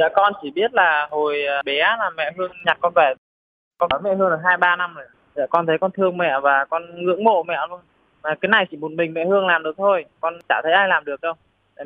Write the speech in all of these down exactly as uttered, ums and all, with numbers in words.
Dạ con chỉ biết là hồi bé là mẹ Hương nhặt con về. Con ở mẹ Hương được hai ba năm rồi. Dạ con thấy con thương mẹ và con ngưỡng mộ mẹ luôn. Mà cái này chỉ một mình mẹ Hương làm được thôi. Con chả thấy ai làm được đâu.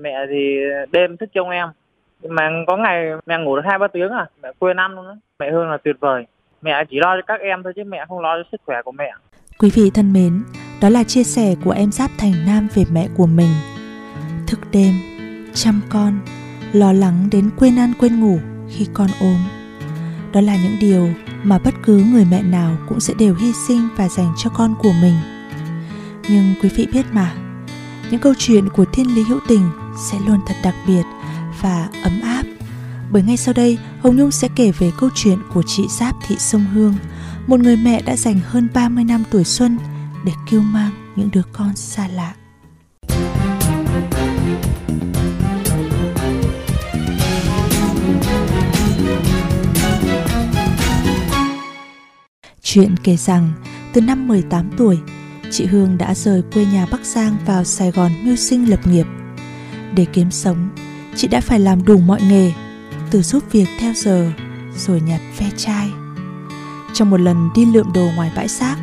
Mẹ thì đêm thức trông em. Mà có ngày mẹ ngủ được hai ba tiếng à. Mẹ quên ăn luôn đó. Mẹ Hương là tuyệt vời. Mẹ chỉ lo cho các em thôi chứ mẹ không lo cho sức khỏe của mẹ. Quý vị thân mến, đó là chia sẻ của em Giáp Thành Nam về mẹ của mình. Thức đêm, chăm con, lo lắng đến quên ăn quên ngủ khi con ốm. Đó là những điều mà bất cứ người mẹ nào cũng sẽ đều hy sinh và dành cho con của mình. Nhưng quý vị biết mà, những câu chuyện của Thiên Lý Hữu Tình sẽ luôn thật đặc biệt và ấm áp. Bởi ngay sau đây, Hồng Nhung sẽ kể về câu chuyện của chị Giáp Thị Sông Hương, một người mẹ đã dành hơn ba mươi năm tuổi xuân để cưu mang những đứa con xa lạ. Chuyện kể rằng, từ năm mười tám tuổi, chị Hương đã rời quê nhà Bắc Giang vào Sài Gòn mưu sinh lập nghiệp. Để kiếm sống, chị đã phải làm đủ mọi nghề, từ giúp việc theo giờ, rồi nhặt ve chai. Trong một lần đi lượm đồ ngoài bãi rác,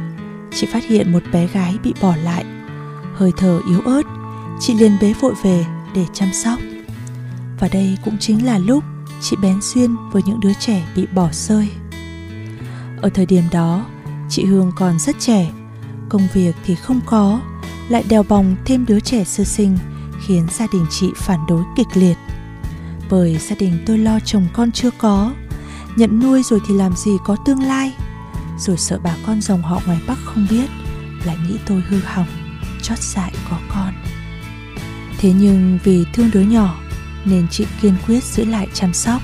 chị phát hiện một bé gái bị bỏ lại. Hơi thở yếu ớt, chị liền bế vội về để chăm sóc. Và đây cũng chính là lúc chị bén duyên với những đứa trẻ bị bỏ rơi. Ở thời điểm đó, chị Hương còn rất trẻ, công việc thì không có, lại đèo bòng thêm đứa trẻ sơ sinh khiến gia đình chị phản đối kịch liệt. Bởi gia đình tôi lo chồng con chưa có, nhận nuôi rồi thì làm gì có tương lai, rồi sợ bà con dòng họ ngoài Bắc không biết, lại nghĩ tôi hư hỏng, chót dại có con. Thế nhưng vì thương đứa nhỏ nên chị kiên quyết giữ lại chăm sóc,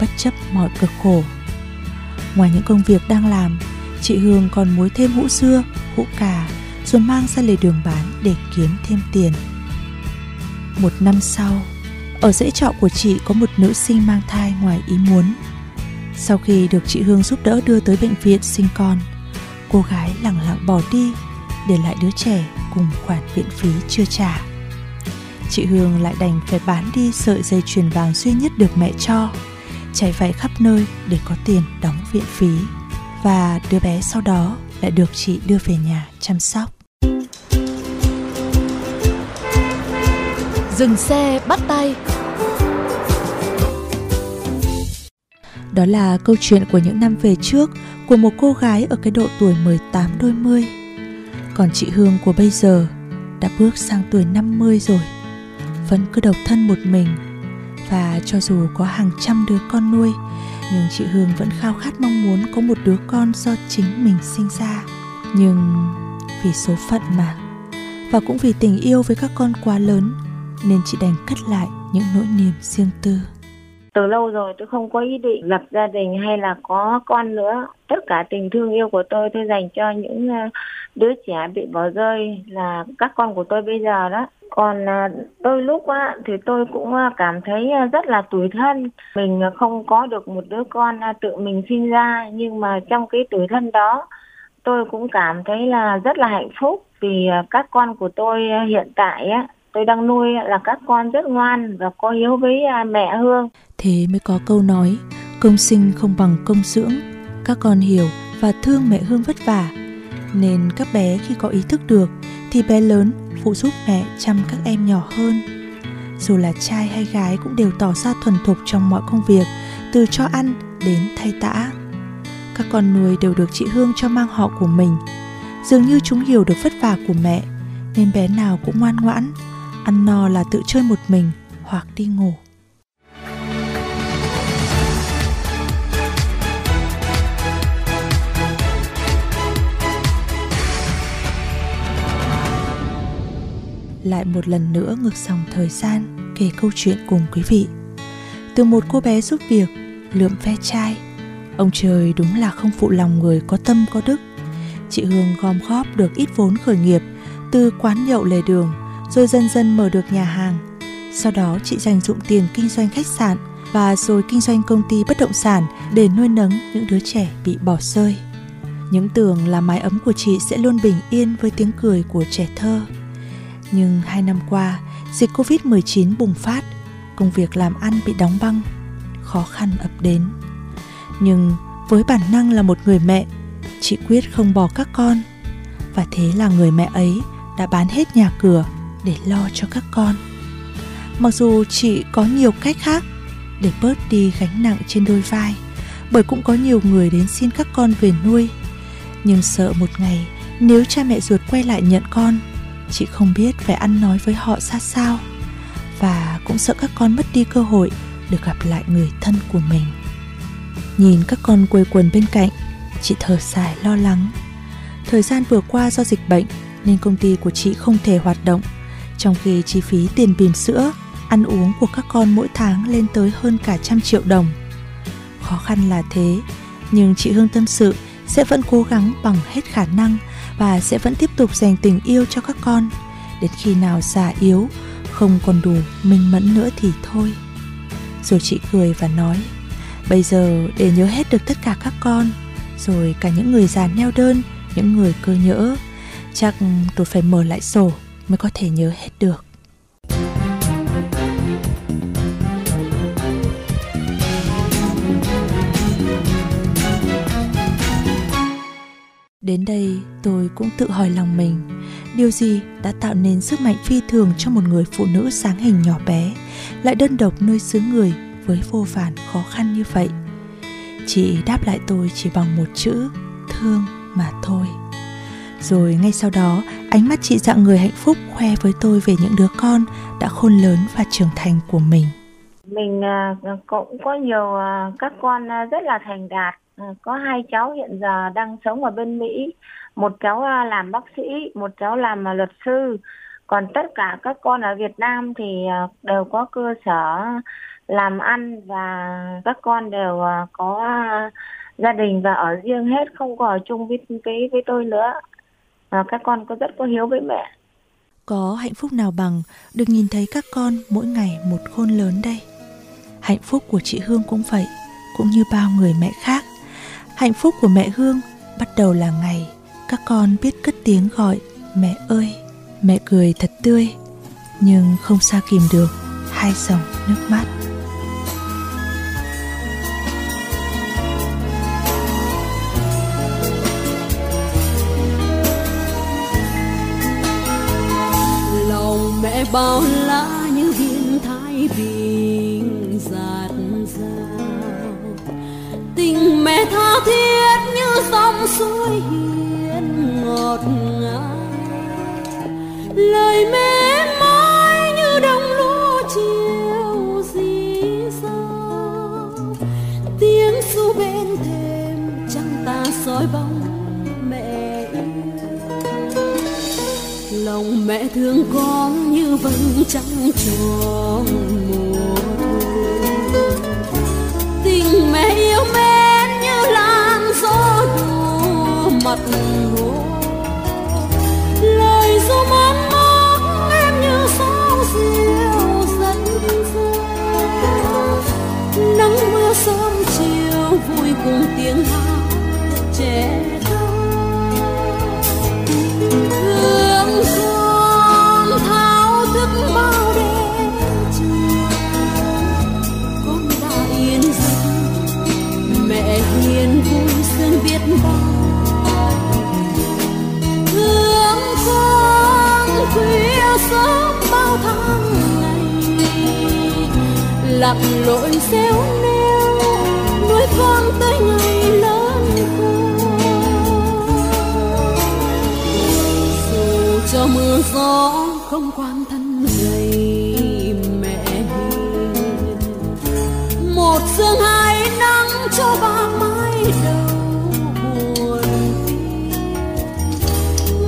bất chấp mọi cực khổ. Ngoài những công việc đang làm, chị Hương còn muối thêm hũ dưa, hũ cà rồi mang ra lề đường bán để kiếm thêm tiền. Một năm sau, ở dãy trọ của chị có một nữ sinh mang thai ngoài ý muốn. Sau khi được chị Hương giúp đỡ đưa tới bệnh viện sinh con, cô gái lẳng lặng bỏ đi, để lại đứa trẻ cùng khoản viện phí chưa trả. Chị Hương lại đành phải bán đi sợi dây chuyền vàng duy nhất được mẹ cho, chạy vạy khắp nơi để có tiền đóng viện phí. Và đứa bé sau đó lại được chị đưa về nhà chăm sóc. Dừng xe bắt tay. Đó là câu chuyện của những năm về trước, của một cô gái ở cái độ tuổi mười tám đôi mươi. Còn chị Hương của bây giờ đã bước sang tuổi năm mươi rồi, vẫn cứ độc thân một mình. Và cho dù có hàng trăm đứa con nuôi, nhưng chị Hương vẫn khao khát mong muốn có một đứa con do chính mình sinh ra. Nhưng vì số phận mà, và cũng vì tình yêu với các con quá lớn, nên chị đành cất lại những nỗi niềm riêng tư. Từ lâu rồi tôi không có ý định lập gia đình hay là có con nữa. Tất cả tình thương yêu của tôi tôi dành cho những đứa trẻ bị bỏ rơi là các con của tôi bây giờ đó. Còn đôi lúc thì tôi cũng cảm thấy rất là tủi thân. Mình không có được một đứa con tự mình sinh ra, nhưng mà trong cái tủi thân đó tôi cũng cảm thấy là rất là hạnh phúc. Vì các con của tôi hiện tại tôi đang nuôi là các con rất ngoan và có hiếu với mẹ Hương. Thế mới có câu nói, công sinh không bằng công dưỡng. Các con hiểu và thương mẹ Hương vất vả, nên các bé khi có ý thức được thì bé lớn phụ giúp mẹ chăm các em nhỏ hơn. Dù là trai hay gái cũng đều tỏ ra thuần thục trong mọi công việc, từ cho ăn đến thay tã. Các con nuôi đều được chị Hương cho mang họ của mình. Dường như chúng hiểu được vất vả của mẹ, nên bé nào cũng ngoan ngoãn, ăn no là tự chơi một mình hoặc đi ngủ. lại một lần nữa ngược dòng thời gian kể câu chuyện cùng quý vị. Từ một cô bé giúp việc, lượm ve chai, ông trời đúng là không phụ lòng người có tâm có đức. Chị Hương gom góp được ít vốn khởi nghiệp từ quán nhậu lề đường, rồi dần dần mở được nhà hàng. Sau đó chị dành dụm tiền kinh doanh khách sạn và rồi kinh doanh công ty bất động sản để nuôi nấng những đứa trẻ bị bỏ rơi. Những tưởng là mái ấm của chị sẽ luôn bình yên với tiếng cười của trẻ thơ. Nhưng hai năm qua, dịch covid mười chín bùng phát, công việc làm ăn bị đóng băng, khó khăn ập đến. Nhưng với bản năng là một người mẹ, chị quyết không bỏ các con. Và thế là người mẹ ấy đã bán hết nhà cửa để lo cho các con. Mặc dù chị có nhiều cách khác để bớt đi gánh nặng trên đôi vai, bởi cũng có nhiều người đến xin các con về nuôi. Nhưng sợ một ngày nếu cha mẹ ruột quay lại nhận con, chị không biết phải ăn nói với họ ra sao. Và cũng sợ các con mất đi cơ hội được gặp lại người thân của mình. Nhìn các con quây quần bên cạnh, chị thở dài lo lắng. Thời gian vừa qua do dịch bệnh nên công ty của chị không thể hoạt động, trong khi chi phí tiền bìm sữa, ăn uống của các con mỗi tháng lên tới hơn cả trăm triệu đồng. Khó khăn là thế, nhưng chị Hương tâm sự sẽ vẫn cố gắng bằng hết khả năng và sẽ vẫn tiếp tục dành tình yêu cho các con, đến khi nào già yếu, không còn đủ minh mẫn nữa thì thôi. Rồi chị cười và nói, bây giờ để nhớ hết được tất cả các con, rồi cả những người già neo đơn, những người cơ nhỡ, chắc tôi phải mở lại sổ mới có thể nhớ hết được. Đến đây tôi cũng tự hỏi lòng mình, điều gì đã tạo nên sức mạnh phi thường cho một người phụ nữ sáng hình nhỏ bé, lại đơn độc nơi xứ người với vô vàn khó khăn như vậy. Chị đáp lại tôi chỉ bằng một chữ, thương mà thôi. Rồi ngay sau đó, ánh mắt chị dạng người hạnh phúc khoe với tôi về những đứa con đã khôn lớn và trưởng thành của mình. Mình cũng có nhiều các con rất là thành đạt. Có hai cháu hiện giờ đang sống ở bên Mỹ, một cháu làm bác sĩ, một cháu làm luật sư. Còn tất cả các con ở Việt Nam thì đều có cơ sở làm ăn và các con đều có gia đình và ở riêng hết, không có ở chung với cái với tôi nữa. À, các con có rất có hiếu với mẹ. Có hạnh phúc nào bằng được nhìn thấy các con mỗi ngày một khôn lớn đây. Hạnh phúc của chị Hương cũng vậy, cũng như bao người mẹ khác. Hạnh phúc của mẹ Hương bắt đầu là ngày các con biết cất tiếng gọi mẹ ơi. Mẹ cười thật tươi, nhưng không sao kìm được hai dòng nước mắt. Mẹ bao la như biển Thái Bình dạt dào, tình mẹ tha thiết như dòng suối hiền ngọt ngào, lời mẹ mãi như đồng lúa chiều dì dào, tiếng ru bên thềm trăng ta soi bóng mẹ yêu, lòng mẹ thương con vẫn trăng tròn mùa, tình mẹ yêu mến như làn gió đùa mặt hồ, lời ru mong mong em như sao diêu dẫn dắt, nắng mưa sớm chiều vui cùng tiếng hát trẻ. Lạc lội xéo neo nuôi con tới ngày lớn khôn, dù cho mưa gió không quan thân gầy mẹ hiền, một sương hai nắng cho ba mái đầu buồn phiền,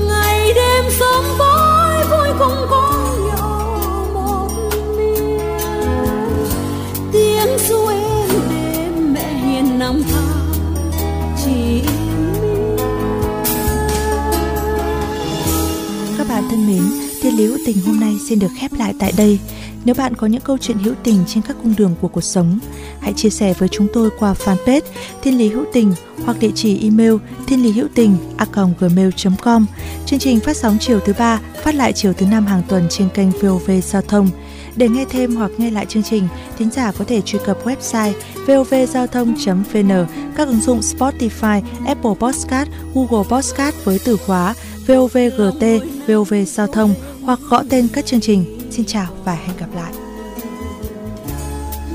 ngày đêm sớm tối vui cùng con. Thiên Lý Hữu Tình hôm nay xin được khép lại tại đây. Nếu bạn có những câu chuyện hữu tình trên các cung đường của cuộc sống, hãy chia sẻ với chúng tôi qua fanpage Thiên Lý Hữu Tình hoặc địa chỉ email thiên lý hữu tình a còng gmail chấm com. Chương trình phát sóng chiều thứ ba, phát lại chiều thứ năm hàng tuần trên kênh vê o vê Giao thông. Để nghe thêm hoặc nghe lại chương trình, thính giả có thể truy cập website vê o vê giao thông chấm vê en, các ứng dụng Spotify, Apple Podcast, Google Podcast với từ khóa vê o vê giê tê, vê o vê Giao thông hoặc gõ tên các chương trình. Xin chào và hẹn gặp lại.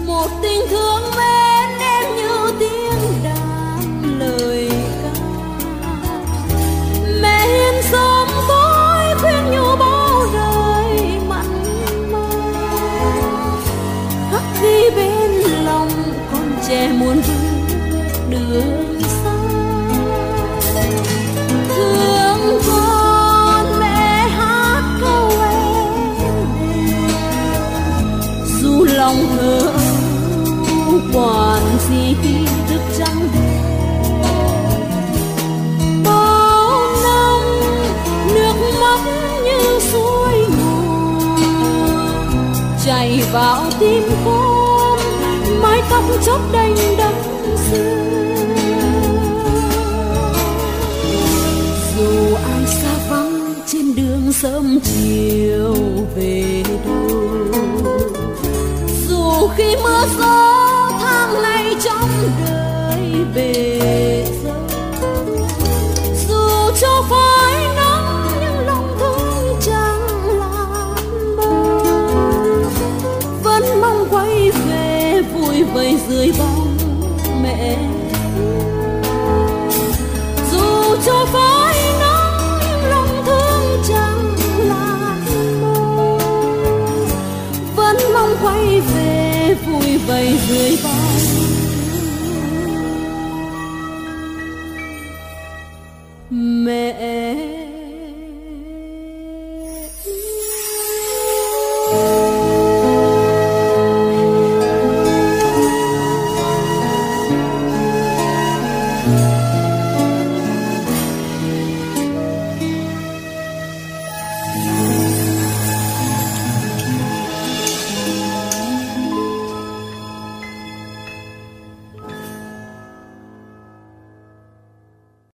Một tình thương bên em như tiếng đàn lời ca. Mẹ hiên sớm tối khuyên nhủ bao đời mặn mai. Khắc ghi bên lòng con trẻ muốn bước đường xa. Thương con. Lòng thơ quản gì thức trắng bao năm nước mắt như suối nguồn chảy vào tim con mái tóc chóc đành đắm xưa dù ai xa vắng trên đường sớm chiều về đâu. Dù khi mưa gió tháng này trong đời bề dâu, dù cho phơi nắng nhưng lòng thương chẳng làm mơ, vẫn mong quay về vui vầy dưới bóng mẹ. Dù cho phơi nắng nhưng lòng thương chẳng làm mơ, vẫn mong quay về vui vầy dưới bóng